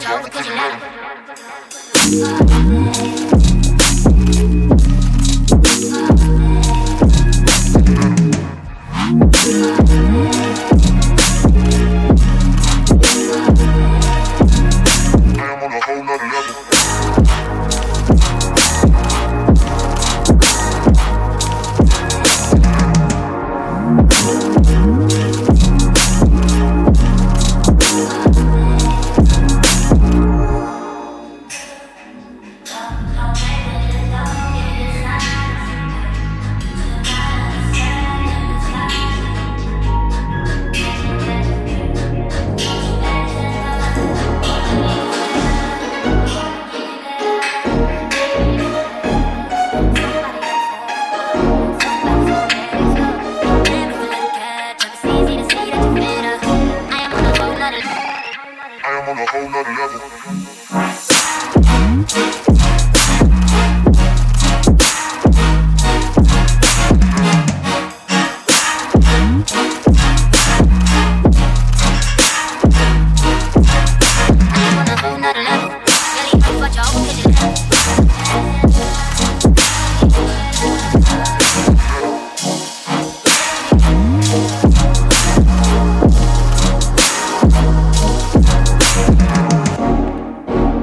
control because you know.